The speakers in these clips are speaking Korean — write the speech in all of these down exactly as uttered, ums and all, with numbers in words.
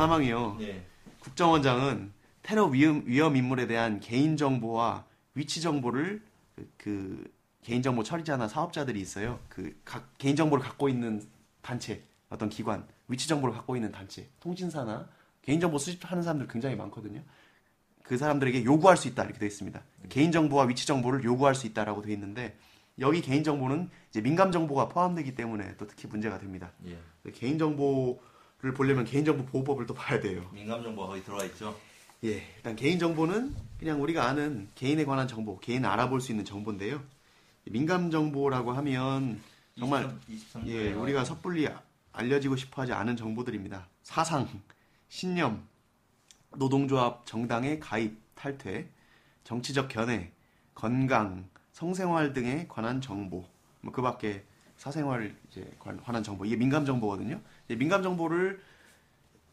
사망이요. 네. 국정원장은 테러 위험, 위험 인물에 대한 개인정보와 위치정보를 그, 그 개인정보 처리자나 사업자들이 있어요. 그 각 개인정보를 갖고 있는 단체, 어떤 기관, 위치정보를 갖고 있는 단체, 통신사나 개인정보 수집하는 사람들 굉장히 많거든요. 그 사람들에게 요구할 수 있다 이렇게 되어 있습니다. 음. 개인정보와 위치정보를 요구할 수 있다라고 되어 있는데 여기 개인정보는 이제 민감정보가 포함되기 때문에 또 특히 문제가 됩니다. 예. 개인정보를 보려면 개인정보 보호법을 또 봐야 돼요. 민감정보가 거기 들어와 있죠? 예, 일단 개인정보는 그냥 우리가 아는 개인에 관한 정보, 개인 알아볼 수 있는 정보인데요. 민감정보라고 하면 정말 이십삼, 예, 우리가 섣불리 알려지고 싶어하지 않은 정보들입니다. 사상, 신념, 노동조합, 정당의 가입, 탈퇴, 정치적 견해, 건강, 성생활 등에 관한 정보, 뭐 그 밖에 사생활 이제 관한 정보, 이게 민감정보거든요. 민감정보를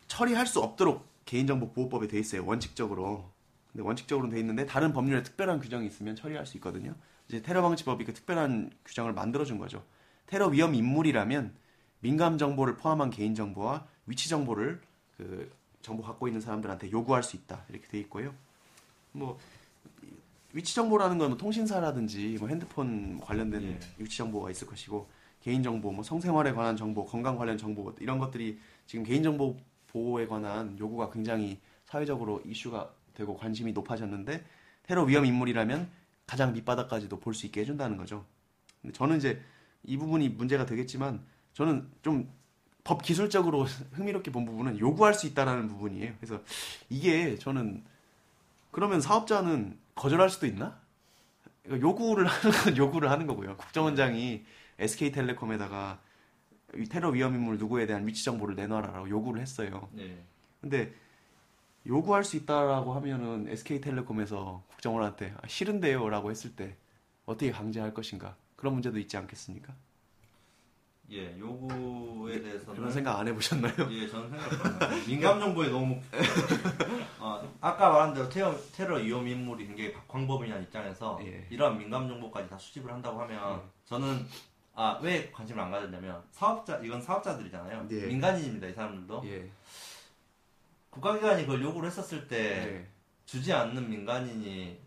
처리할 수 없도록 개인정보보호법에 돼 있어요. 원칙적으로. 근데 원칙적으로는 돼 있는데 다른 법률에 특별한 규정이 있으면 처리할 수 있거든요. 이제 테러방지법이 그 특별한 규정을 만들어준 거죠. 테러 위험 인물이라면 민감정보를 포함한 개인정보와 위치정보를 그 정보 갖고 있는 사람들한테 요구할 수 있다. 이렇게 돼 있고요. 뭐 위치정보라는 건 뭐 통신사라든지 뭐 핸드폰 관련된 예. 위치정보가 있을 것이고 개인정보, 뭐 성생활에 관한 정보, 건강 관련 정보 이런 것들이 지금 개인정보 보호에 관한 요구가 굉장히 사회적으로 이슈가 되고 관심이 높아졌는데 테러 위험 인물이라면 가장 밑바닥까지도 볼 수 있게 해준다는 거죠. 근데 저는 이제 이 부분이 문제가 되겠지만 저는 좀 법 기술적으로 흥미롭게 본 부분은 요구할 수 있다라는 부분이에요. 그래서 이게 저는 그러면 사업자는 거절할 수도 있나? 그러니까 요구를 하는 건 요구를 하는 거고요. 국정원장이 에스케이텔레콤에다가 테러 위험 인물 누구에 대한 위치 정보를 내놔라라고 요구를 했어요. 네. 근데 요구할 수 있다라고 하면은 에스케이텔레콤에서 국정원한테 아, 싫은데요라고 했을 때 어떻게 강제할 것인가 그런 문제도 있지 않겠습니까? 예, 요구에 대해서는 그런 생각 안 해보셨나요? 예, 저는 생각합니다. 민감 정보에 너무 어, 아까 말한 대로 테러, 테러 위험 인물이 굉장히 광범위한 입장에서 예. 이런 민감 정보까지 다 수집을 한다고 하면 예. 저는 아, 왜 관심을 안 가졌냐면 사업자 이건 사업자들이잖아요. 예. 민간인입니다, 이 사람들도. 예. 국가기관이 그걸 요구를 했었을 때 예. 주지 않는 민간인이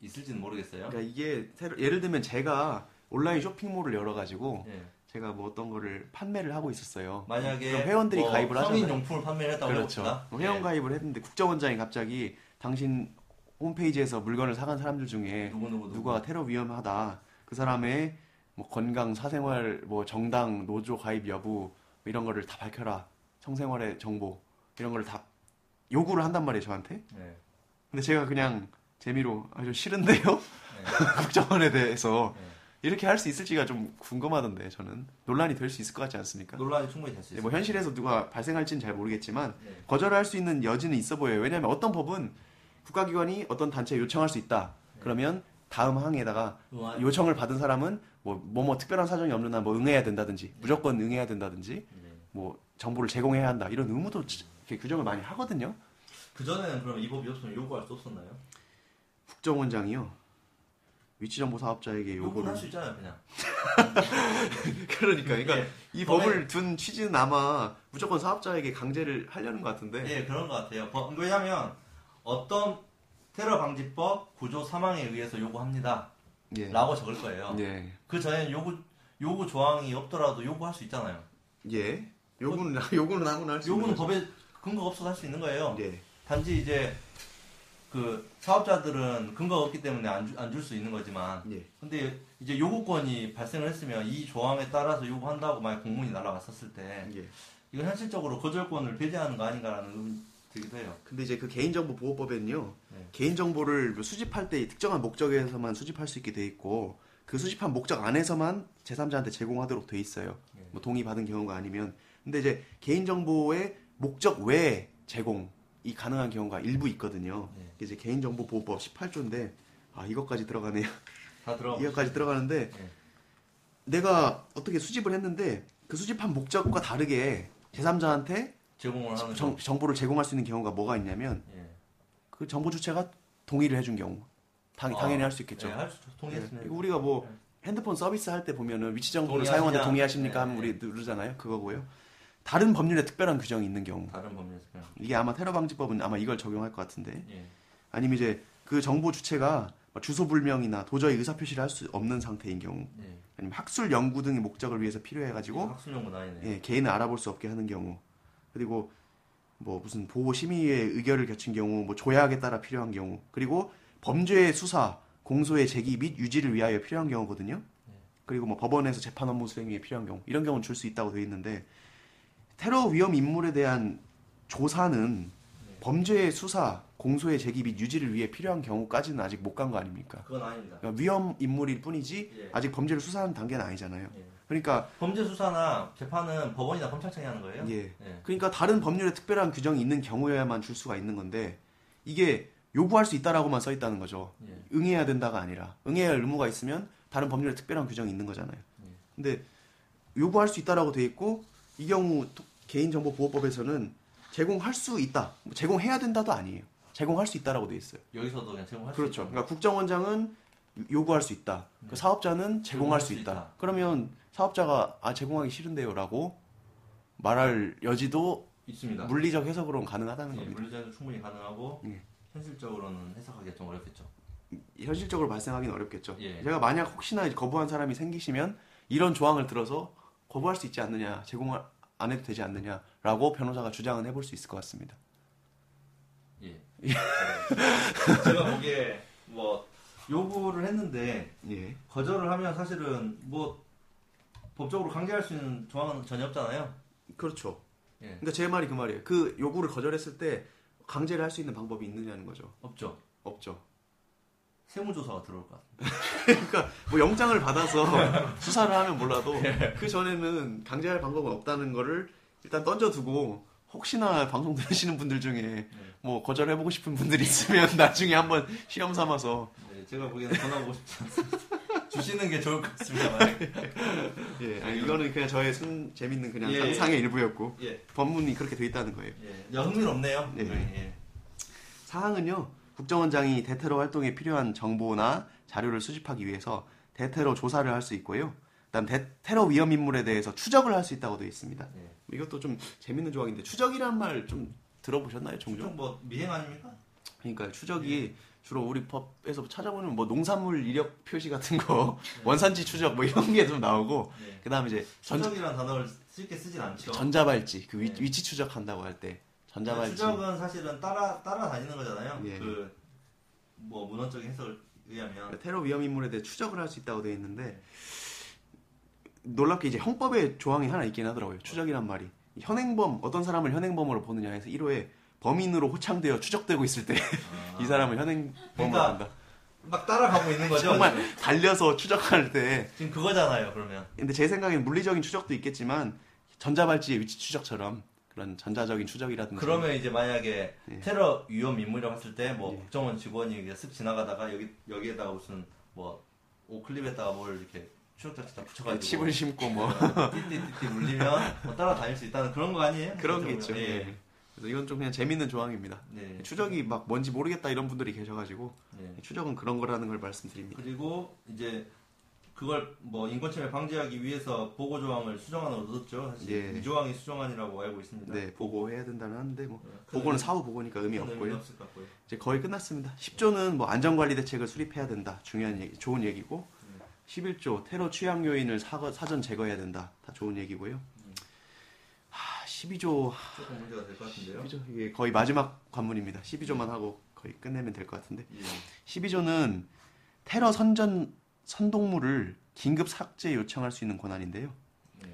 있을지는 모르겠어요. 그러니까 이게 예를 들면 제가 온라인 쇼핑몰을 열어가지고 예. 제가 뭐 어떤 거를 판매를 하고 있었어요. 만약에 그럼 회원들이 뭐 가입을 하잖아요. 성인 용품을 판매를 했다고 그렇죠. 해봅시다. 회원 예. 가입을 했는데 국정원장이 갑자기 당신 홈페이지에서 물건을 사간 사람들 중에 누구, 누구, 누구. 누가 테러 위험하다. 그 사람의 뭐 건강, 사생활, 뭐 정당, 노조 가입 여부 이런 거를 다 밝혀라. 성생활의 정보 이런 거를 다 요구를 한단 말이에요 저한테. 네. 근데 제가 그냥 재미로 아, 좀 싫은데요? 네. 국정원에 대해서 네. 이렇게 할 수 있을지가 좀 궁금하던데 저는 논란이 될 수 있을 것 같지 않습니까? 논란이 충분히 될 수 있어요. 뭐 현실에서 누가 발생할지는 잘 모르겠지만 네. 거절할 수 있는 여지는 있어 보여요. 왜냐하면 어떤 법은 국가기관이 어떤 단체에 요청할 수 있다. 네. 그러면 다음 항에다가 요청을 받은 사람은 뭐, 뭐, 뭐 특별한 사정이 없는 한 뭐 응해야 된다든지, 무조건 응해야 된다든지, 뭐, 정보를 제공해야 한다. 이런 의무도 이렇게 규정을 많이 하거든요. 그전에는 그럼 이 법이 없으면 요구할 수 없었나요? 국정원장이요. 위치정보 사업자에게 요구를. 요구를 할 수 있잖아요, 그냥. 그러니까. 그러니까 예. 이 법에... 법을 둔 취지는 아마 무조건 사업자에게 강제를 하려는 것 같은데. 예, 그런 것 같아요. 법, 왜냐면 어떤 테러방지법 구조 삼 항에 의해서 요구합니다. 예. 라고 적을 거예요. 예. 그 전에는 요구, 요구 조항이 없더라도 요구할 수 있잖아요. 예. 요구는, 그, 요구는 아무나 할 수 있는 거예요. 요구는 법에 근거가 없어서 할 수 있는 거예요. 예. 단지 이제 그 사업자들은 근거가 없기 때문에 안, 안 줄 수 있는 거지만. 예. 근데 이제 요구권이 발생을 했으면 이 조항에 따라서 요구한다고 만약 공문이 날아갔었을 때. 예. 이건 현실적으로 거절권을 배제하는 거 아닌가라는 되기도 해요. 근데 이제 그 개인정보보호법에는요, 네. 개인정보를 수집할 때 특정한 목적에서만 수집할 수 있게 돼 있고, 그 수집한 목적 안에서만 제삼자한테 제공하도록 돼 있어요. 네. 뭐 동의받은 경우가 아니면. 근데 이제 개인정보의 목적 외에 제공이 가능한 경우가 일부 있거든요. 네. 이제 개인정보보호법 십팔 조인데, 아, 이것까지 들어가네요. 다 들어. 이것까지 들어가는데, 네. 내가 어떻게 수집을 했는데, 그 수집한 목적과 다르게 제삼자한테 제공을 하는 정, 정보를 제공할 수 있는 경우가 뭐가 있냐면 예. 그 정보 주체가 동의를 해준 경우 당, 아, 당연히 할 수 있겠죠. 예, 할 수, 동의했으면 예. 우리가 뭐 핸드폰 서비스 할 때 보면은 위치 정보를 사용하는데 동의하십니까 예. 하면 우리 누르잖아요. 그거고요. 다른 법률에 특별한 규정이 있는 경우. 다른 법률에 특별한. 이게 아마 테러방지법은 아마 이걸 적용할 것 같은데. 예. 아니면 이제 그 정보 주체가 주소 불명이나 도저히 의사 표시를 할 수 없는 상태인 경우. 예. 아니면 학술 연구 등의 목적을 위해서 필요해 가지고. 예, 학술 연구 나이네. 예, 개인을 알아볼 수 없게 하는 경우. 그리고 뭐 무슨 보호 심의의 의결을 겹친 경우, 뭐 조약에 따라 필요한 경우. 그리고 범죄의 수사, 공소의 제기 및 유지를 위하여 필요한 경우거든요. 예. 그리고 뭐 법원에서 재판 업무 수행 위해 필요한 경우. 이런 경우는 줄 수 있다고 되어 있는데 테러 위험 인물에 대한 조사는 네. 범죄의 수사, 공소의 제기 및 유지를 위해 필요한 경우까지는 아직 못 간 거 아닙니까? 그건 아닙니다. 그러니까 위험 인물일 뿐이지 예. 아직 범죄를 수사하는 단계는 아니잖아요. 예. 그러니까 범죄 수사나 재판은 법원이나 검찰청이 하는 거예요? 예. 예. 그러니까 다른 법률에 특별한 규정이 있는 경우여야만 줄 수가 있는 건데 이게 요구할 수 있다라고만 써 있다는 거죠. 예. 응해야 된다가 아니라 응해야 할 의무가 있으면 다른 법률에 특별한 규정이 있는 거잖아요. 예. 근데 요구할 수 있다라고 돼 있고 이 경우 개인정보보호법에서는 제공할 수 있다. 제공해야 된다도 아니에요. 제공할 수 있다라고 돼 있어요. 여기서도 그냥 제공할 그렇죠. 수 있다. 그러니까 국정원장은 요구할 수 있다. 네. 그 사업자는 제공할 수, 수 있다. 있다. 그러면 사업자가 아 제공하기 싫은데요라고 말할 여지도 있습니다. 물리적 해석으로는 가능하다는 네, 겁니다. 물리적으로 충분히 가능하고 네. 현실적으로는 해석하기가 좀 어렵겠죠. 현실적으로 발생하기는 어렵겠죠. 예. 제가 만약 혹시나 거부한 사람이 생기시면 이런 조항을 들어서 거부할 수 있지 않느냐. 제공할 안 해도 되지 않느냐라고 변호사가 주장은 해볼 수 있을 것 같습니다. 예. 제가 보기에 뭐 요구를 했는데 예. 거절을 하면 사실은 뭐 법적으로 강제할 수 있는 조항은 전혀 없잖아요. 그렇죠. 예. 그러니까 제 말이 그 말이에요. 그 요구를 거절했을 때 강제를 할 수 있는 방법이 있느냐는 거죠. 없죠. 없죠. 세무조사가 들어올 것 같아요. 그러니까 뭐 영장을 받아서 수사를 하면 몰라도 그 전에는 강제할 방법은 없다는 거를 일단 던져두고 혹시나 방송 들으시는 분들 중에 뭐 거절해보고 싶은 분들이 있으면 나중에 한번 시험 삼아서 네, 제가 보기에는 전화하고 싶지 않습니다. 주시는 게 좋을 것 같습니다. 예, 아니, 이거는 그냥 저의 순, 재밌는 그냥 예, 상상의 일부였고 예. 법문이 그렇게 돼 있다는 거예요. 예, 흥미롭네요. 예. 예. 사항은요. 국정원장이 대테러 활동에 필요한 정보나 자료를 수집하기 위해서 대테러 조사를 할 수 있고요. 그다음 대테러 위험 인물에 대해서 추적을 할 수 있다고 되어 있습니다. 네. 이것도 좀 재밌는 조항인데 추적이란 말 좀 들어보셨나요, 종종? 추적 뭐 미행 아닙니까? 그러니까 추적이 네. 주로 우리 법에서 찾아보면 뭐 농산물 이력 표시 같은 거, 네. 원산지 추적 뭐 이런 게 좀 나오고, 네. 그다음에 이제 추적이란 단어를 쓸게 쓰진 않죠. 전자발찌 그 위, 네. 위치 추적한다고 할 때. 전자발찌. 추적은 사실은 따라 따라다니는 거잖아요. 예. 그 뭐 문헌적인 해석을 의하면 테러 위험 인물에 대해 추적을 할 수 있다고 되어 있는데 놀랍게 이제 형법에 조항이 하나 있긴 하더라고요. 추적이란 말이 현행범 어떤 사람을 현행범으로 보느냐 해서 일 호에 범인으로 호창되어 추적되고 있을 때 이 아. 사람을 현행범으로 본다. 그러니까 막 따라가고 있는 거죠. 정말 지금. 달려서 추적할 때 지금 그거잖아요. 그러면 근데 제 생각엔 물리적인 추적도 있겠지만 전자발찌의 위치 추적처럼. 그런 전자적인 추적이라든지 그러면 이제 만약에 예. 테러 위험 인물이라고 했을 때 뭐 예. 국정원 직원이 슥 지나가다가 여기 여기에다가 무슨 뭐 옷클립에다가 뭘 이렇게 추적자처럼 붙여가지고 칩을 심고 뭐 띠띠띠띠 물리면 뭐 따라다닐 수 있다는 그런 거 아니에요? 그런 게 있죠. 예. 예. 그래서 이건 좀 그냥 재밌는 조항입니다. 예. 추적이 막 뭔지 모르겠다 이런 분들이 계셔가지고 예. 추적은 그런 거라는 걸 말씀드립니다. 그리고 이제 그걸 뭐 인권침해 방지하기 위해서 보고 조항을 수정안으로 넣었죠. 사실 예. 이 조항이 수정안이라고 알고 있습니다. 네, 보고해야 된다는 하는데 뭐 네, 보고는 사후 보고니까 의미 없고요. 없고요. 이제 거의 끝났습니다. 십 조는 뭐 안전관리 대책을 수립해야 된다. 중요한 얘기, 좋은 얘기고. 네. 십일 조 테러 취약 요인을 사거, 사전 제거해야 된다. 다 좋은 얘기고요. 네. 하, 십이 조 조금 문제가 될 것 같은데요. 십이 조 이게 거의 마지막 관문입니다. 십이 조만 하고 거의 끝내면 될 것 같은데. 네. 십이 조는 테러 선전 선동물을 긴급 삭제 요청할 수 있는 권한인데요. 네.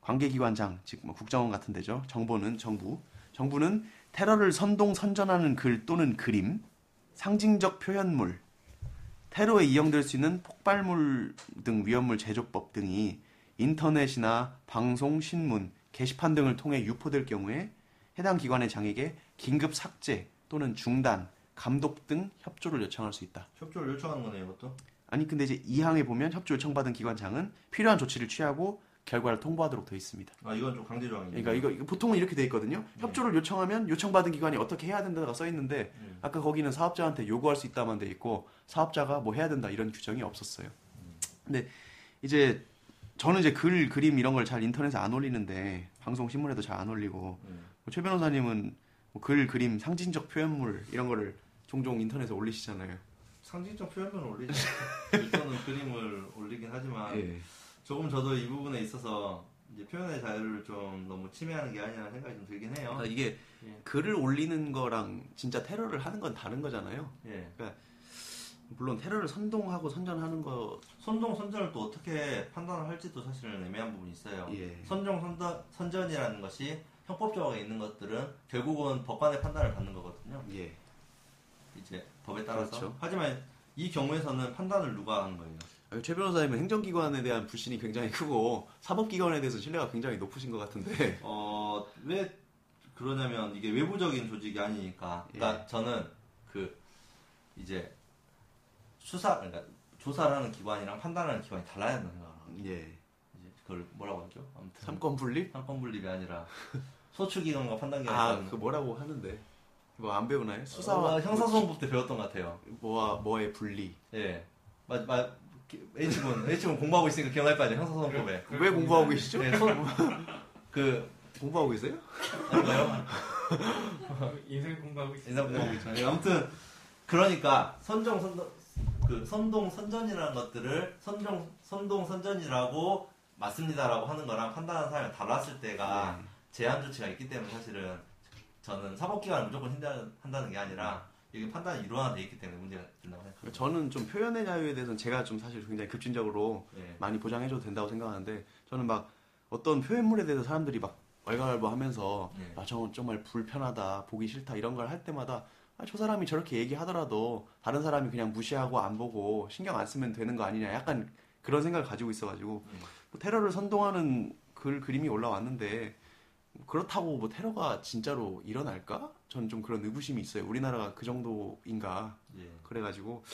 관계기관장, 즉 뭐 국정원 같은 데죠. 정보는 정부. 정부는 테러를 선동, 선전하는 글 또는 그림, 상징적 표현물, 테러에 이용될 수 있는 폭발물 등 위험물 제조법 등이 인터넷이나 방송, 신문, 게시판 등을 통해 유포될 경우에 해당 기관의 장에게 긴급 삭제 또는 중단, 감독 등 협조를 요청할 수 있다. 협조를 요청하는 거네요, 이것도? 아니 근데 이제 이 항에 보면 협조 요청받은 기관장은 필요한 조치를 취하고 결과를 통보하도록 되어 있습니다. 아 이건 좀 강제 조항이에요. 그러니까 이거, 이거 보통은 이렇게 되어 있거든요. 네. 협조를 요청하면 요청받은 기관이 어떻게 해야 된다가 써 있는데 네. 아까 거기는 사업자한테 요구할 수 있다만 돼 있고 사업자가 뭐 해야 된다 이런 규정이 없었어요. 네. 근데 이제 저는 이제 글, 그림 이런 걸 잘 인터넷에 안 올리는데 방송 신문에도 잘 안 올리고 음. 최 변호사님은 뭐 글, 그림, 상징적 표현물 이런 거를 종종 인터넷에 올리시잖아요. 상징적 표현물을 올리죠. 일단은 그림을 올리긴 하지만 예. 조금 저도 이 부분에 있어서 이제 표현의 자유를 좀 너무 침해하는 게 아니라는 생각이 좀 들긴 해요. 그러니까 이게 예. 글을 올리는 거랑 진짜 테러를 하는 건 다른 거잖아요. 예. 그러니까 물론 테러를 선동하고 선전하는 거 선동 선전을 또 어떻게 판단을 할지도 사실은 애매한 부분이 있어요. 예. 선동 선전, 선전이라는 것이 형법조항에 있는 것들은 결국은 법관의 판단을 받는 거거든요. 예. 이제 법에 따라서. 그렇죠. 하지만 이 경우에서는 판단을 누가 하는 거예요? 최 변호사님은 행정기관에 대한 불신이 굉장히 크고 사법기관에 대해서 신뢰가 굉장히 높으신 것 같은데 어... 왜 그러냐면 이게 외부적인 조직이 아니니까 그러니까 예. 저는 그 이제 수사, 그러니까 조사라는 기관이랑 판단하는 기관이 달라야 한다는 생각을 하거든요. 예. 이제 그걸 뭐라고 하죠? 아무튼 삼권분립? 삼권분립이 아니라 소추기관과 판단기관이 아, 그거 뭐라고 하는데 뭐 안 배우나요? 수사와 어, 형사소송법 때 배웠던 것 같아요. 뭐와 뭐의 분리. 예. 마, 마, H분, H분 공부하고 있으니까 기억날 거 아니에요? 형사소송법에. 왜 공부하고 계시죠? 네, 손, 그 공부하고 계세요? 아니요. 인생 공부하고 있어요. 인생 공부하고 있잖아요. 아무튼 그러니까 선정 선동 그 선동 선전이라는 것들을 선정 선동 선전이라고 맞습니다라고 하는 거랑 판단하는 사람이 달랐을 때가 네. 제한 조치가 있기 때문에 사실은 저는 사법기관을 무조건 한다는 게 아니라 이게 판단이 일원화되어 있기 때문에 문제가 된다고 생각합니다. 저는 좀 표현의 자유에 대해서는 제가 좀 사실 굉장히 급진적으로 네. 많이 보장해줘도 된다고 생각하는데 저는 막 어떤 표현물에 대해서 사람들이 막 왈가왈부하면서 네. 아, 저건 정말 불편하다, 보기 싫다 이런 걸 할 때마다 아, 저 사람이 저렇게 얘기하더라도 다른 사람이 그냥 무시하고 안 보고 신경 안 쓰면 되는 거 아니냐 약간 그런 생각을 가지고 있어가지고 네. 뭐 테러를 선동하는 글, 그림이 올라왔는데 그렇다고 뭐 테러가 진짜로 일어날까? 저는 좀 그런 의구심이 있어요. 우리나라가 그 정도인가? 예. 그래가지고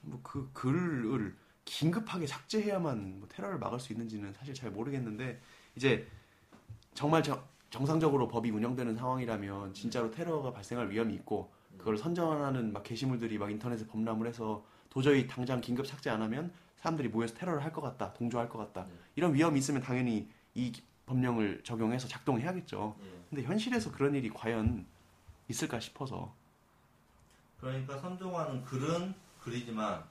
뭐 그 글을 긴급하게 삭제해야만 뭐 테러를 막을 수 있는지는 사실 잘 모르겠는데 이제 정말 저, 정상적으로 법이 운영되는 상황이라면 진짜로 테러가 발생할 위험이 있고 그걸 선전하는 막 게시물들이 막 인터넷에 범람을 해서 도저히 당장 긴급 삭제 안 하면 사람들이 모여서 테러를 할 것 같다, 동조할 것 같다 예. 이런 위험이 있으면 당연히 이 법령을 적용해서 작동해야겠죠. 예. 근데 현실에서 그런 일이 과연 있을까 싶어서. 그러니까 선동하는 글은 글이지만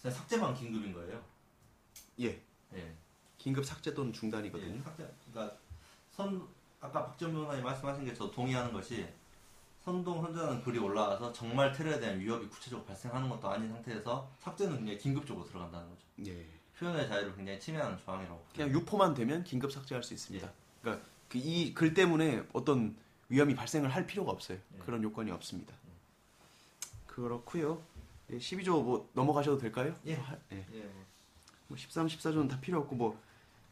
그냥 삭제만 긴급인 거예요. 예. 예. 긴급 삭제 또는 중단이거든요. 예, 삭제. 그러니까 선 아까 박지원 변호사님 말씀하신 게 저 동의하는 것이 선동 선전하는 글이 올라와서 정말 테러에 대한 위협이 구체적으로 발생하는 것도 아닌 상태에서 삭제는 굉장히 긴급적으로 들어간다는 거죠. 예. 표현의 자유를 굉장히 침해하는 조항이라고. 그냥 유포만 되면 긴급 삭제할 수 있습니다. 예. 그러니까 그 이 글 때문에 어떤 위험이 발생을 할 필요가 없어요. 예. 그런 요건이 없습니다. 예. 그렇고요. 예, 십이 조 뭐 넘어가셔도 될까요? 예. 예. 예. 뭐 십삼, 십사 조는 다 필요 없고 뭐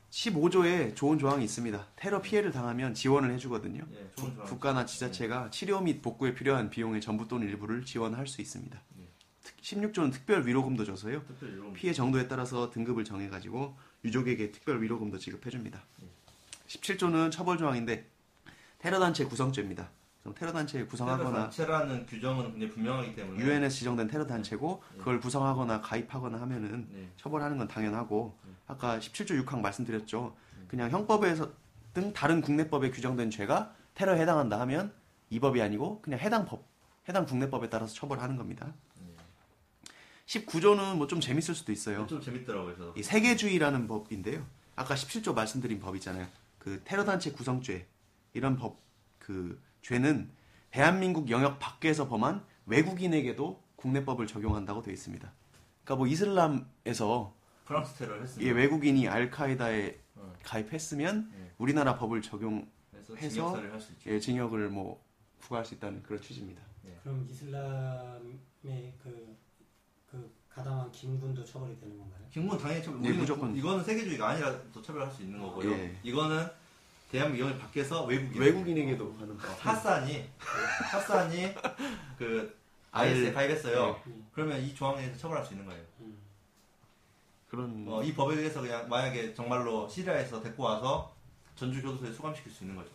십오 조에 좋은 조항이 있습니다. 테러 피해를 당하면 지원을 해주거든요. 예, 국, 국가나 지자체가 예. 치료 및 복구에 필요한 비용의 전부 또는 일부를 지원할 수 있습니다. 예. 십육 조는 특별 위로금도 줘서요. 특별 위로금. 피해 정도에 따라서 등급을 정해가지고 유족에게 특별 위로금도 지급해줍니다. 예. 십칠 조는 처벌 조항인데 테러단체 구성죄입니다. 테러단체를 구성하거나 테러단체라는 규정은 굉장히 분명하기 때문에 유엔에서 지정된 테러단체고 예. 그걸 구성하거나 가입하거나 하면은 예. 처벌하는 건 당연하고 예. 아까 십칠 조 육 항 말씀드렸죠. 예. 그냥 형법에서 등 다른 국내법에 규정된 죄가 테러에 해당한다 하면 이 법이 아니고 그냥 해당 법, 해당 국내법에 따라서 처벌하는 겁니다. 십구 조는 뭐 좀 재밌을 수도 있어요. 좀 재밌더라고요. 저도. 이 세계주의라는 법인데요. 아까 십칠 조 말씀드린 법 있잖아요. 그 테러단체 구성죄 이런 법 그 죄는 대한민국 영역 밖에서 범한 외국인에게도 국내법을 적용한다고 되어 있습니다. 그러니까 뭐 이슬람에서 프랑스 테러를 했으면 예, 외국인이 알카에다에 어. 가입했으면 예. 우리나라 법을 적용해서 징역사를 할 수 있죠. 예, 징역을 뭐 부과할 수 있다는 그런 취지입니다. 예. 그럼 이슬람의 그 그 가담한 김군도 처벌이 되는 건가요? 김군 당연히 처벌. 네, 무조건. 이거는 세계주의가 아니라 또 처벌할 수 있는 거고요. 예. 이거는 대한민국 영역 밖에서 외국인 외국인에게도 가는 거. 핫산이 핫산이 그 아이에스에 가입했어요. 네. 그러면 이 조항에서 처벌할 수 있는 거예요. 음. 그런. 어, 이 법에 의해서 그냥 만약에 정말로 시리아에서 데리고 와서 전주 교도소에 수감시킬 수 있는 거죠.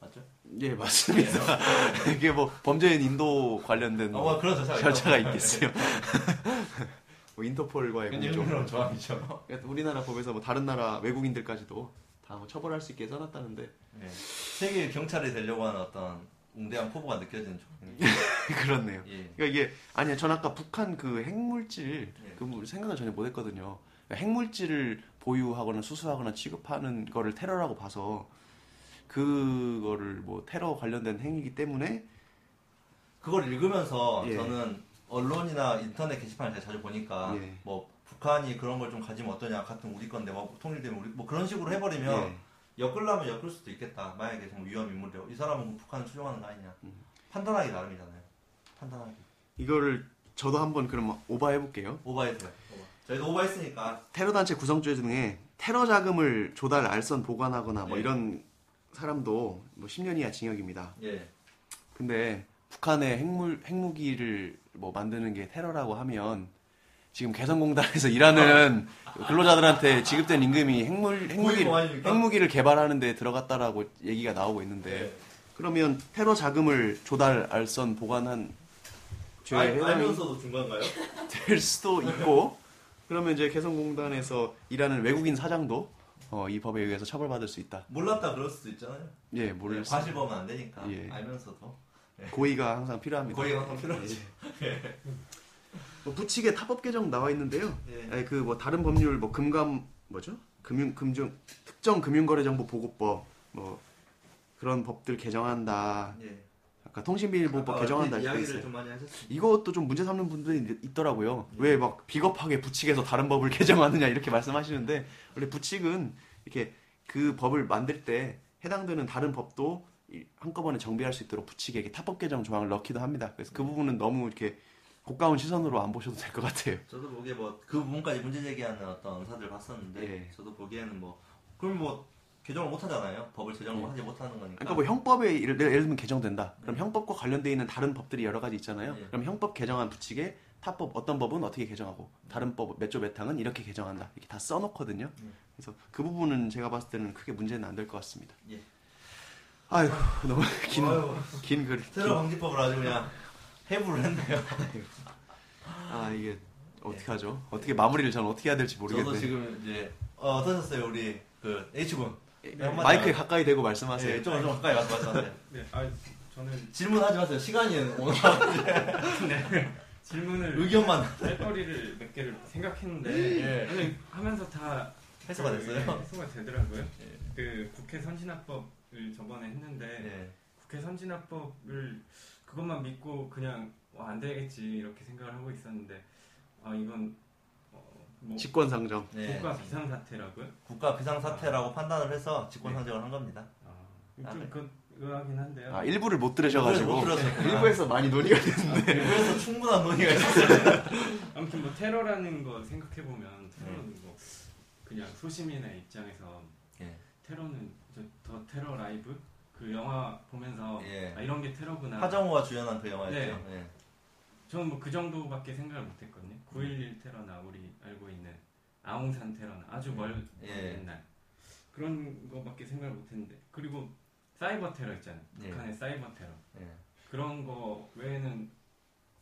맞죠? 예, 맞습니다. 예, 이게 뭐 범죄인 인도 관련된 어, 뭐 그런 절차가 있겠어요. 뭐 인터폴과의 공조 저항이죠. 우리나라 법에서 뭐 다른 나라 외국인들까지도 다 뭐 처벌할 수 있게 써놨다는데 네. 세계 경찰이 되려고 하는 어떤 웅대한 포부가 느껴지는 조항이 그렇네요. 예. 그러니까 이게 아니야. 전 아까 북한 그 핵물질 예. 그 생각을 전혀 못했거든요. 그러니까 핵물질을 보유하거나 수수하거나 취급하는 거를 테러라고 봐서 그거를 뭐 테러 관련된 행위이기 때문에 그걸 읽으면서 예. 저는 언론이나 인터넷 게시판을 제가 자주 보니까 예. 뭐 북한이 그런 걸 좀 가지면 어떠냐 같은 우리 건데 뭐 통일되면 우리 뭐 그런 식으로 해버리면 예. 엮으려면 겪을 수도 있겠다. 만약에 정말 위험 인물이요. 이 사람은 북한을 수용하는 거 아니냐. 음. 판단하기 나름이잖아요. 판단하기. 이거를 저도 한번 그럼 오바해볼게요. 오바해서요. 오바. 저희도 오바했으니까. 테러단체 구성주의 중에 테러 자금을 조달, 알선, 보관하거나 예. 뭐 이런 사람도 뭐 십 년 이하 징역입니다. 예. 근데 북한의 핵물, 핵무기를 뭐 만드는 게 테러라고 하면 지금 개성공단에서 일하는 근로자들한테 지급된 임금이 핵물, 핵무기, 핵무기를 개발하는 데 들어갔다라고 얘기가 나오고 있는데 네. 그러면 테러 자금을 조달, 알선, 보관한 죄에 해당이 알면서도 중간가요? 될 수도 있고 그러면 이제 개성공단에서 일하는 외국인 사장도 어, 이 법에 의해서 처벌받을 수 있다. 몰랐다 그럴 수도 있잖아요. 예, 몰랐어요. 네, 과실범은 안 되니까 예. 알면서도 예. 고의가 항상 필요합니다. 고의가 항상 필요하지. 예. 뭐 부칙에 타법 개정 나와 있는데요. 예. 그 뭐 다른 법률 뭐 금감 뭐죠? 금융 금종 특정 금융거래정보 보고법 뭐 그런 법들 개정한다. 예. 아까 통신비밀보호법 아, 개정한다. 이야기를 좀 많이 하셨어요. 이것도 좀 문제 삼는 분들이 있더라고요. 예. 왜 막 비겁하게 부칙에서 다른 법을 개정하느냐 이렇게 말씀하시는데 원래 부칙은 이렇게 그 법을 만들 때 해당되는 다른 법도 한꺼번에 정비할 수 있도록 부칙에 이렇게 타법 개정 조항을 넣기도 합니다. 그래서 그 부분은 너무 이렇게 고가운 시선으로 안 보셔도 될 것 같아요. 저도 보기에 뭐 그 부분까지 문제 제기하는 어떤 의사들 봤었는데 예. 저도 보기에는 뭐 그럼 뭐 개정을 못 하잖아요. 법을 제정을 예. 하지 못하는 거니까. 그러니까 뭐 형법에 예를, 예를 들면 개정된다. 그럼 예. 형법과 관련되어 있는 다른 법들이 여러 가지 있잖아요. 예. 그럼 형법 개정안 부칙에 타법 어떤 법은 어떻게 개정하고 다른 법 몇 조 몇 항은 이렇게 개정한다. 이렇게 다 써놓거든요. 예. 그래서 그 부분은 제가 봤을 때는 크게 문제는 안 될 것 같습니다. 예. 아이고 너무 긴 긴 글. 테러 방지법을 아주 그냥. 해부를 했네요. 아 이게 어떻게 네. 하죠? 어떻게 마무리를 저는 어떻게 해야 될지 모르겠네요. 저도 지금 이제 어, 어떠셨어요 우리 그 H 군? 예, 마이크에 가까이 대고 말씀하세요. 예, 좀, 좀 가까이 말씀하세요. 네, 아 저는 질문하지 마세요. 시간이 오늘 네. 질문을 의견만 짤거리를 몇 개를 생각했는데 예. 하면서 다 해소가 됐어요. 해소가 되더라고요. 예. 그 국회 선진화법을 저번에 했는데 예. 국회 선진화법을 그것만 믿고 그냥 어, 안 되겠지 이렇게 생각을 하고 있었는데 아 어, 이건 어, 뭐 직권상정 네. 국가 비상사태라고요? 국가 비상사태라고 아. 판단을 해서 직권상정을 네. 한 겁니다. 아, 좀 그, 의아하긴 한데요. 아 일부를 못 들으셔가지고 못 일부에서 많이 논의가 됐는데 아, 일부에서 충분한 논의가 있었어요. 아무튼 뭐 테러라는 거 생각해 보면 테러는 네. 뭐 그냥 소시민의 입장에서 네. 테러는 더 테러 라이브 그 영화 보면서 예. 아, 이런 게 테러구나. 하정우가 주연한 그 영화였죠. 네. 예. 저는 뭐 그 정도밖에 생각을 못했거든요. 구일일 테러나 우리 알고 있는 아웅산 테러나 아주 멀 예. 옛날 그런 거밖에 생각을 못했는데 그리고 사이버 테러 있잖아요. 북한의 예. 사이버 테러 예. 그런 거 외에는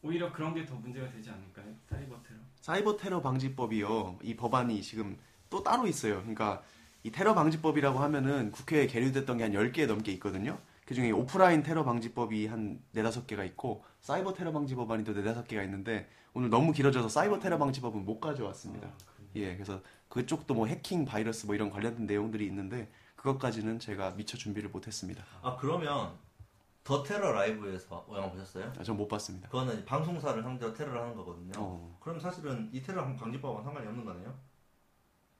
오히려 그런 게 더 문제가 되지 않을까요? 사이버 테러. 사이버 테러 방지법이요. 이 법안이 지금 또 따로 있어요. 그러니까. 이 테러방지법이라고 하면은 국회에 계류됐던 게 한 열 개 넘게 있거든요. 그 중에 오프라인 테러방지법이 한 네다섯 개가 있고, 사이버 테러방지법안이 또 네다섯 개가 있는데, 오늘 너무 길어져서 사이버 테러방지법은 못 가져왔습니다. 아, 예, 그래서 그쪽도 뭐 해킹, 바이러스 뭐 이런 관련된 내용들이 있는데, 그것까지는 제가 미처 준비를 못 했습니다. 아, 그러면 더 테러 라이브에서 영화 보셨어요? 아, 전 못 봤습니다. 그거는 방송사를 상대로 테러를 하는 거거든요. 어. 그럼 사실은 이 테러방지법은 상관이 없는 거네요?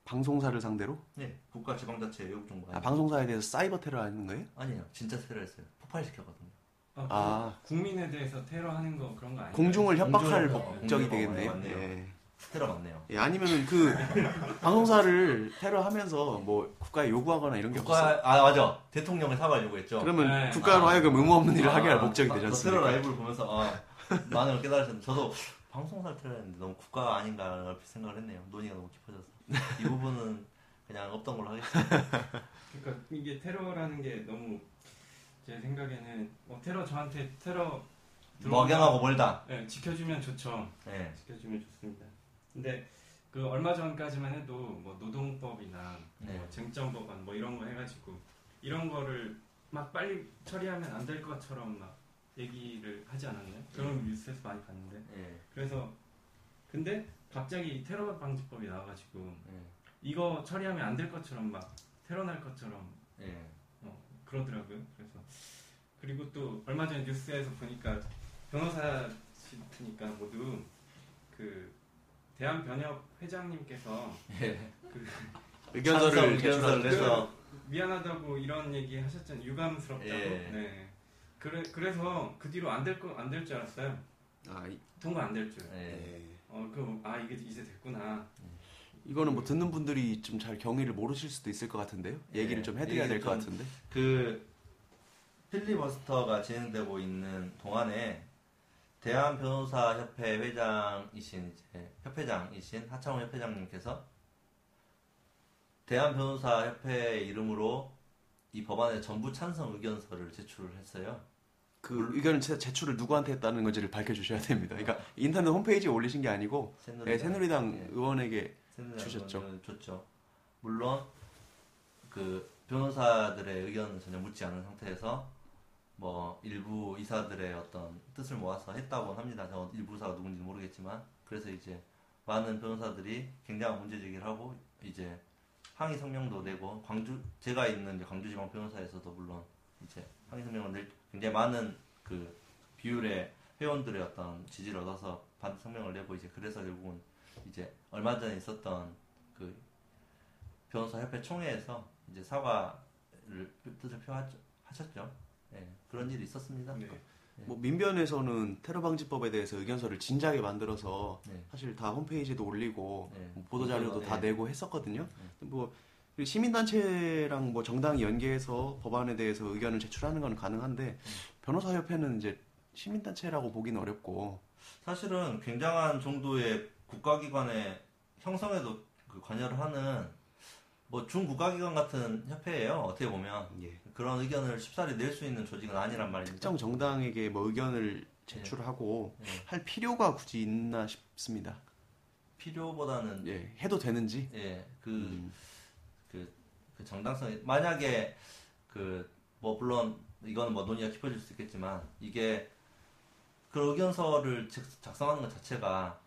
방송사를 상대로? 네, 국가 지방자치 외국 정부. 아, 방송사에 대해서 사이버 테러 하는 거예요? 아니요, 진짜 테러했어요. 폭발시켰거든요. 아, 아 국민에 대해서 테러하는 거 그런 거 아니에요? 공중을 협박할 목적이 어, 되겠네요. 맞네요. 예. 테러 맞네요. 예, 아니면은 그 방송사를 테러하면서 뭐 국가에 요구하거나 이런 게 국가, 없어요? 아 맞아, 대통령을 사발 요구했죠. 그러면 네, 국가로 아, 하여금 의무 없는 일을 아, 하게 할 목적이 아, 되지 않습니까? 테러 라이브를 보면서 아, 많은 깨달으셨는데 저도 방송사를 테러했는데 너무 국가 아닌가 생각을 했네요. 논의가 너무 깊어져서. 이 부분은 그냥 없던 걸로 하겠습니다. 그러니까 이게 테러라는 게 너무 제 생각에는 뭐 테러 저한테 테러 먹양하고 멀다. 네, 지켜주면 좋죠. 네, 지켜주면 좋습니다. 근데 그 얼마 전까지만 해도 뭐 노동법이나 네. 뭐 쟁점법안 뭐 이런 거 해가지고 이런 거를 막 빨리 처리하면 안 될 것처럼 막 얘기를 하지 않았나요? 그런 네. 뉴스에서 많이 봤는데 네. 그래서 근데 갑자기 테러방지법이 나와가지고 네. 이거 처리하면 안 될 것처럼 막 테러 날 것처럼 네. 어, 그러더라고요. 그래서 그리고 또 얼마 전에 뉴스에서 보니까 변호사시니까 모두 그 대한변협 회장님께서 예. 그 의견서를 의견서를 내서 미안하다고 이런 얘기 하셨잖아요. 유감스럽다고. 예. 네. 그래 그래서 그 뒤로 안 될 거 안 될 줄 알았어요. 아 이, 통과 안 될 줄. 예. 어 그 아 이게 이제 됐구나. 이거는 뭐 듣는 분들이 좀 잘 경위를 모르실 수도 있을 것 같은데요. 얘기를 예. 좀 해드려야 될 것 같은데. 그 필리버스터가 진행되고 있는 동안에. 대한변호사협회 회장이신 이제 협회장이신 하창호 협회장님께서 대한변호사협회의 이름으로 이 법안에 전부 찬성 의견서를 제출을 했어요. 그 의견을 제출을 누구한테 했다는 건지를 밝혀주셔야 됩니다. 그러니까 인터넷 홈페이지에 올리신 게 아니고 새누리당, 네, 새누리당 네. 의원에게 새누리당 주셨죠. 줬죠. 물론 그 변호사들의 의견은 전혀 묻지 않은 상태에서. 뭐 일부 이사들의 어떤 뜻을 모아서 했다고 합니다. 저 일부 이사가 누군지 모르겠지만 그래서 이제 많은 변호사들이 굉장한 문제제기를 하고 이제 항의 성명도 내고 광주 제가 있는 광주지방 변호사에서도 물론 이제 항의 성명을 낼 굉장히 많은 그 비율의 회원들의 어떤 지지를 얻어서 반대 성명을 내고 이제 그래서 결국은 이제 얼마 전에 있었던 그 변호사 협회 총회에서 이제 사과를 뜻을 표하셨죠. 네, 그런 일이 있었습니다. 네. 네. 뭐 민변에서는 테러방지법에 대해서 의견서를 진작에 만들어서 네. 사실 다 홈페이지도 올리고 네. 뭐 보도자료도 네. 다 내고 했었거든요. 네. 뭐 시민단체랑 뭐 정당이 연계해서 법안에 대해서 의견을 제출하는 건 가능한데 네. 변호사협회는 이제 시민단체라고 보기는 어렵고 사실은 굉장한 정도의 국가기관의 형성에도 관여를 하는 뭐 중국가기관 같은 협회예요. 어떻게 보면 예. 그런 의견을 쉽사리 낼 수 있는 조직은 아니란 말입니다. 특정 정당에게 뭐 의견을 제출하고 예. 할 필요가 굳이 있나 싶습니다. 필요보다는 예. 해도 되는지 예. 그, 음. 그, 그 정당성이 만약에 그 뭐 물론 이건 뭐 논의가 깊어질 수 있겠지만 이게 그 의견서를 작성하는 것 자체가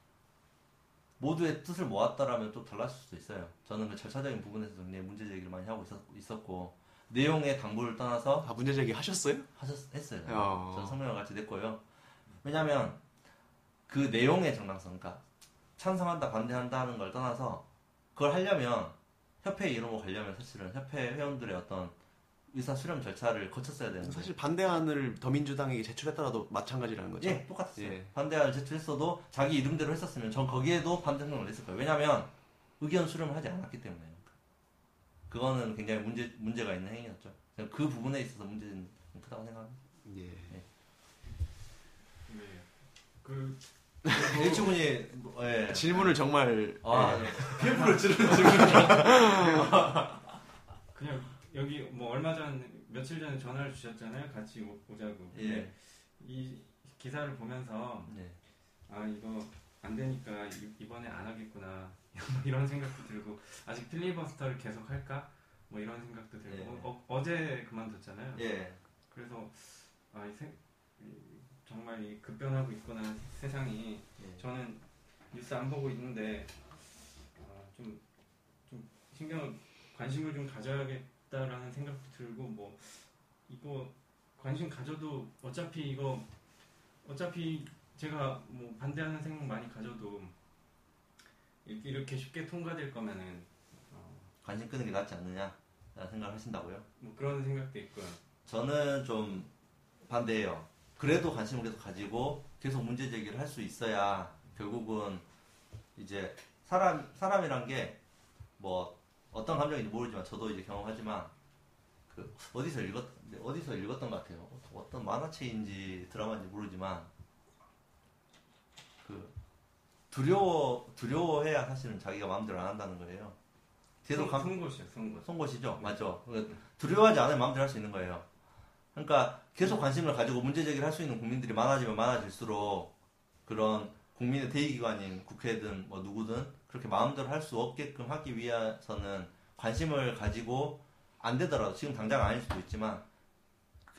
모두의 뜻을 모았다라면 또 달랐을 수도 있어요. 저는 그 절차적인 부분에서 굉장히 문제제기를 많이 하고 있었고 내용의 당부를 떠나서 아 문제제기 하셨어요? 하셨, 했어요. 어... 저는 성명을 같이 냈고요. 왜냐하면 그 내용의 정당성, 그러니까 찬성한다, 반대한다 하는 걸 떠나서 그걸 하려면 협회 이름으로 가려면 사실은 협회 회원들의 어떤 의사 수렴 절차를 거쳤어야 되는데 사실 반대안을 더민주당에게 제출했더라도 마찬가지라는 거죠? 예, 똑같았어요. 예. 반대안을 제출했어도 자기 이름대로 했었으면 전 거기에도 반대 성명을 냈을 거예요. 왜냐하면 의견 수렴을 하지 않았기 때문에 그거는 굉장히 문제, 문제가 있는 행위였죠. 그 부분에 있어서 문제는 크다고 생각합니다. 예. 예. 네. 그... 일주분이 뭐, 예. 질문을 정말... 아, 피부를 찌르는 질문이야. 그냥... 여기 뭐 얼마 전 며칠 전에 전화를 주셨잖아요. 같이 오자고. 예. 이 기사를 보면서 네. 아 이거 안 되니까 이번에 안 하겠구나 이런 생각도 들고 아직 필리버스터를 계속 할까 뭐 이런 생각도 들고 예. 어, 어제 그만뒀잖아요. 예. 그래서 아 이 생, 정말 이 급변하고 있구나 세상이. 예. 저는 뉴스 안 보고 있는데 아, 좀, 좀 신경 관심을 좀 가져야겠. 라는 생각도 들고 뭐 이거 관심 가져도 어차피 이거 어차피 제가 뭐 반대하는 생각 많이 가져도 이렇게, 이렇게 쉽게 통과될 거면은 어 관심 끄는 게 낫지 않느냐 라는 생각을 하신다고요? 뭐 그런 생각도 있고요. 저는 좀 반대예요. 그래도 관심을 계속 가지고 계속 문제 제기를 할 수 있어야 결국은 이제 사람 사람이란 게 뭐 어떤 감정인지 모르지만 저도 이제 경험하지만 그 어디서 읽었 어디서 읽었던 것 같아요. 어떤 만화책인지 드라마인지 모르지만 그 두려워 두려워해야 사실은 자기가 마음대로 안 한다는 거예요. 계속 감 송곳이죠. 송곳. 송곳이죠. 네. 맞죠. 두려워하지 않으면 마음대로 할 수 있는 거예요. 그러니까 계속 관심을 가지고 문제 제기를 할 수 있는 국민들이 많아지면 많아질수록 그런 국민의 대의기관인 국회든 뭐 누구든 그렇게 마음대로 할 수 없게끔 하기 위해서는 관심을 가지고, 안 되더라도 지금 당장 아닐 수도 있지만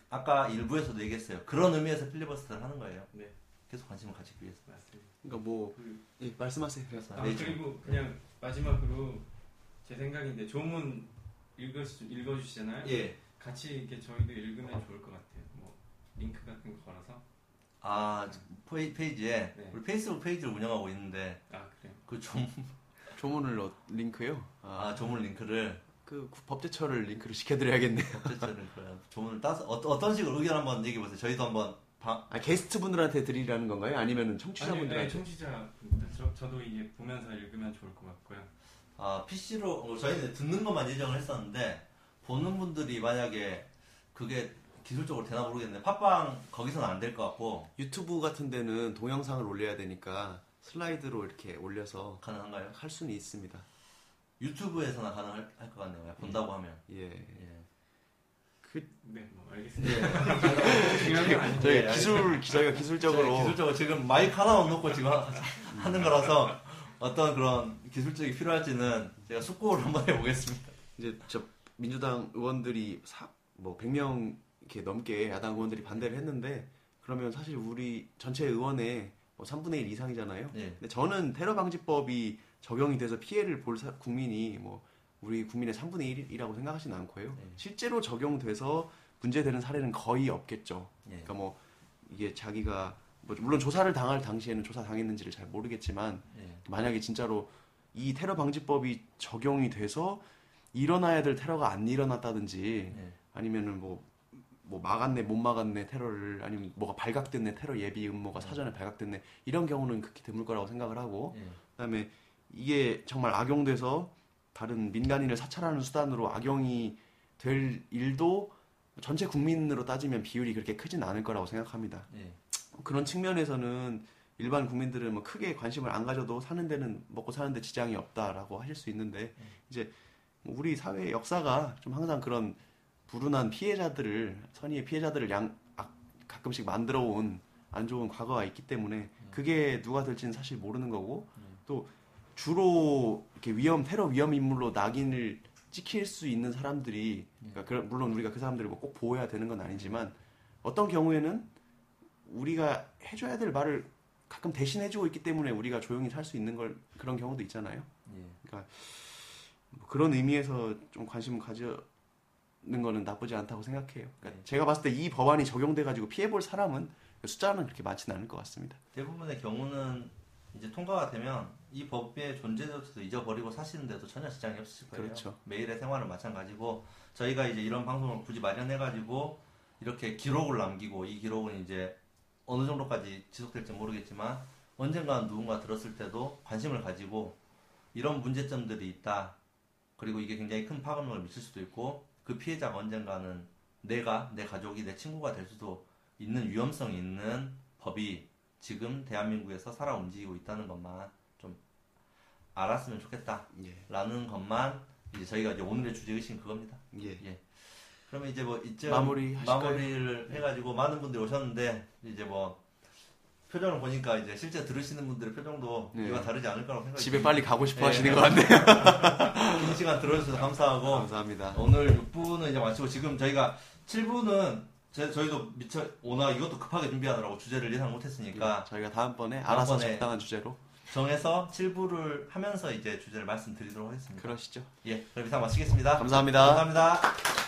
아까 일부에서도 얘기했어요. 그런 의미에서 필리버스터를 하는 거예요. 네. 계속 관심을 가지기 위해서. 맞습니다. 그러니까 뭐 예, 말씀하세요. 그래서. 아, 그리고 그냥 마지막으로 제 생각인데 조문 읽을 수, 읽어주시잖아요. 예. 같이 이렇게 저희도 읽으면 좋을 것 같아요. 뭐 링크 같은 거 걸어서. 아 페이지에 네. 우리 페이스북 페이지를 운영하고 있는데. 아 그래요. 그 조문 조문을 어, 링크요? 아, 아 조문 링크를. 그 법제처를 링크를 시켜드려야겠네요. 법제처를 조문을 따서 어, 어떤 식으로 의견 한번 얘기해 보세요. 저희도 한번. 방... 아 게스트 분들한테 드리라는 건가요? 아니면은 청취자분들한테? 아니, 청취자분들. 저, 저도 이게 보면서 읽으면 좋을 것 같고요. 아 피씨로 어, 저희는 듣는 것만 예정을 했었는데 보는 분들이 만약에 그게 기술적으로 되나 모르겠는데 팟빵 거기서는 안 될 것 같고 유튜브 같은 데는 동영상을 올려야 되니까 슬라이드로 이렇게 올려서 가능한가요? 할 수는 있습니다. 유튜브에서나 가능할 것 같네요. 본다고 예. 하면. 예. 예. 그... 네, 뭐 알겠습니다. 예. 저희 기술 저희가 기술적으로 기술적으로 지금 마이크 하나만 놓고 지금 하는 거라서 어떤 그런 기술적이 필요할지는 제가 숙고를 한번 해보겠습니다. 이제 저 민주당 의원들이 사, 뭐 백 명 이렇게 넘게 야당 의원들이 반대를 했는데 그러면 사실 우리 전체 의원의 뭐 삼분의 일 이상이잖아요. 예. 근데 저는 테러방지법이 적용이 돼서 피해를 볼 사, 국민이 뭐 우리 국민의 삼분의 일이라고 생각하지는 않고요. 네. 실제로 적용돼서 문제되는 사례는 거의 없겠죠. 네. 그러니까 뭐 이게 자기가 뭐 물론 조사를 당할 당시에는 조사 당했는지를 잘 모르겠지만 네. 만약에 진짜로 이 테러 방지법이 적용이 돼서 일어나야 될 테러가 안 일어났다든지 네. 아니면은 뭐, 뭐 막았네 못 막았네 테러를 아니면 뭐가 발각됐네 테러 예비 음모가 네. 사전에 발각됐네 이런 경우는 극히 드물 거라고 생각을 하고 네. 그다음에 이게 정말 악용돼서 다른 민간인을 사찰하는 수단으로 악용이 될 일도 전체 국민으로 따지면 비율이 그렇게 크진 않을 거라고 생각합니다. 예. 그런 측면에서는 일반 국민들은 뭐 크게 관심을 안 가져도 사는 데는 먹고 사는 데 지장이 없다라고 하실 수 있는데 예. 이제 우리 사회의 역사가 좀 항상 그런 불운한 피해자들을 선의의 피해자들을 양, 아, 가끔씩 만들어 온 안 좋은 과거가 있기 때문에 그게 누가 될지는 사실 모르는 거고 예. 또 주로 이렇게 위험 테러 위험 인물로 낙인을 찍힐 수 있는 사람들이 그러니까 그, 물론 우리가 그 사람들을 뭐 꼭 보호해야 되는 건 아니지만 어떤 경우에는 우리가 해줘야 될 말을 가끔 대신해주고 있기 때문에 우리가 조용히 살 수 있는 걸 그런 경우도 있잖아요. 그러니까 뭐 그런 의미에서 좀 관심을 가지는 거는 나쁘지 않다고 생각해요. 그러니까 제가 봤을 때 이 법안이 적용돼 가지고 피해볼 사람은 숫자는 그렇게 많지는 않을 것 같습니다. 대부분의 경우는 이제 통과가 되면 이 법의 존재조차도 잊어버리고 사시는데도 전혀 지장이 없으실 거예요. 그렇죠. 매일의 생활은 마찬가지고 저희가 이제 이런 방송을 굳이 마련해가지고 이렇게 기록을 남기고 이 기록은 이제 어느 정도까지 지속될지 모르겠지만 언젠가 누군가 들었을 때도 관심을 가지고 이런 문제점들이 있다. 그리고 이게 굉장히 큰 파급력을 미칠 수도 있고 그 피해자가 언젠가는 내가, 내 가족이, 내 친구가 될 수도 있는 위험성이 있는 법이 지금 대한민국에서 살아 움직이고 있다는 것만 좀 알았으면 좋겠다라는 예. 것만 이제 저희가 이제 오늘의 주제 의식은 그겁니다. 예. 예. 그러면 이제 뭐 이쯤 마무리 마무리를 예. 해가지고 많은 분들이 오셨는데 이제 뭐 표정을 보니까 이제 실제 들으시는 분들의 표정도 예. 이와 다르지 않을 거라고 생각해요. 집에 빨리 가고 싶어 예. 하시는 것 같네요. 긴 시간 들어주셔서 감사하고 감사합니다. 오늘 육 부는 이제 마치고 지금 저희가 칠 부는 제, 저희도 미처 오나 이것도 급하게 준비하느라고 주제를 예상 못했으니까 예, 저희가 다음번에 알아서 적당한 주제로 정해서 칠 부를 하면서 이제 주제를 말씀드리도록 하겠습니다. 그러시죠. 예, 그럼 이상 마치겠습니다. 감사합니다. 감사합니다.